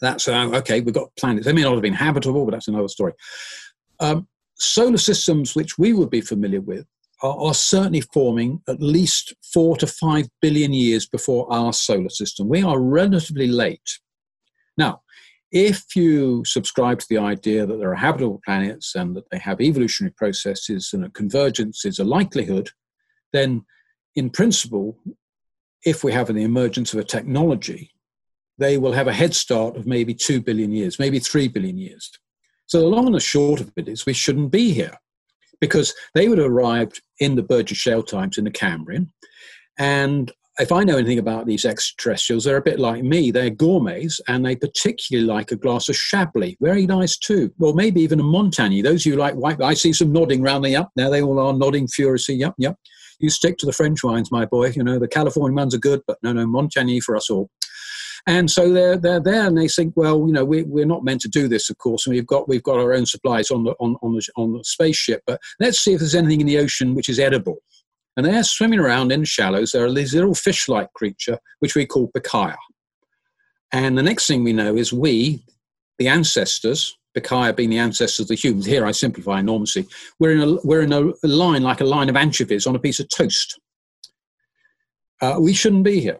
That's, uh, okay, we've got planets. They may not have been habitable, but that's another story. Um, solar systems, which we would be familiar with, are certainly forming at least four to five billion years before our solar system. We are relatively late. Now, if you subscribe to the idea that there are habitable planets and that they have evolutionary processes and that convergence is a likelihood, then in principle, if we have an emergence of a technology, they will have a head start of maybe two billion years, maybe three billion years. So the long and the short of it is we shouldn't be here, because they would have arrived in the Burgess Shale times in the Cambrian. And if I know anything about these extraterrestrials, they're a bit like me. They're gourmets, and they particularly like a glass of Chablis. Very nice too. Well, maybe even a Montagny. Those of you like white, I see some nodding round the up. Now they all are nodding furiously. Yep, yep. You stick to the French wines, my boy. You know, the Californian ones are good, but no, no, Montagny for us all. And so they're, they're there, and they think, well, you know, we, we're not meant to do this, of course, and we've got, we've got our own supplies on the, on, on, the, on the spaceship, but let's see if there's anything in the ocean which is edible. And they're swimming around in shallows. There are these little fish-like creature, which we call Pikaia. And the next thing we know is we, the ancestors, Pikaia being the ancestors of the humans, here I simplify enormously, we're in a, we're in a line like a line of anchovies on a piece of toast. Uh, we shouldn't be here.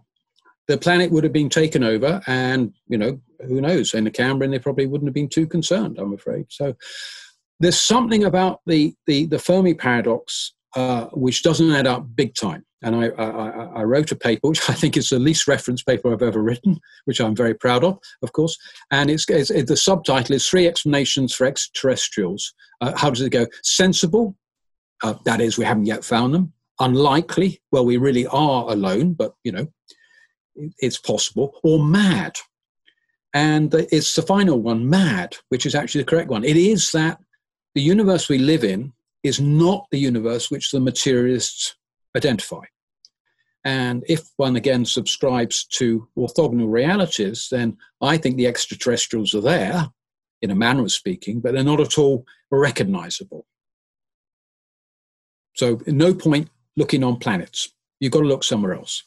The planet would have been taken over, and, you know, who knows? In the Cambrian, they probably wouldn't have been too concerned, I'm afraid. So there's something about the, the, the Fermi paradox uh, which doesn't add up big time. And I, I, I wrote a paper, which I think is the least referenced paper I've ever written, which I'm very proud of, of course. And it's, it's it, the subtitle is Three Explanations for Extraterrestrials. Uh, how does it go? Sensible, uh, that is, we haven't yet found them. Unlikely, well, we really are alone, but, you know, it, it's possible. Or mad. And the, it's the final one, mad, which is actually the correct one. It is that the universe we live in is not the universe which the materialists identify. And if one again subscribes to orthogonal realities, then I think the extraterrestrials are there, in a manner of speaking, but they're not at all recognizable. So no point looking on planets. You've got to look somewhere else.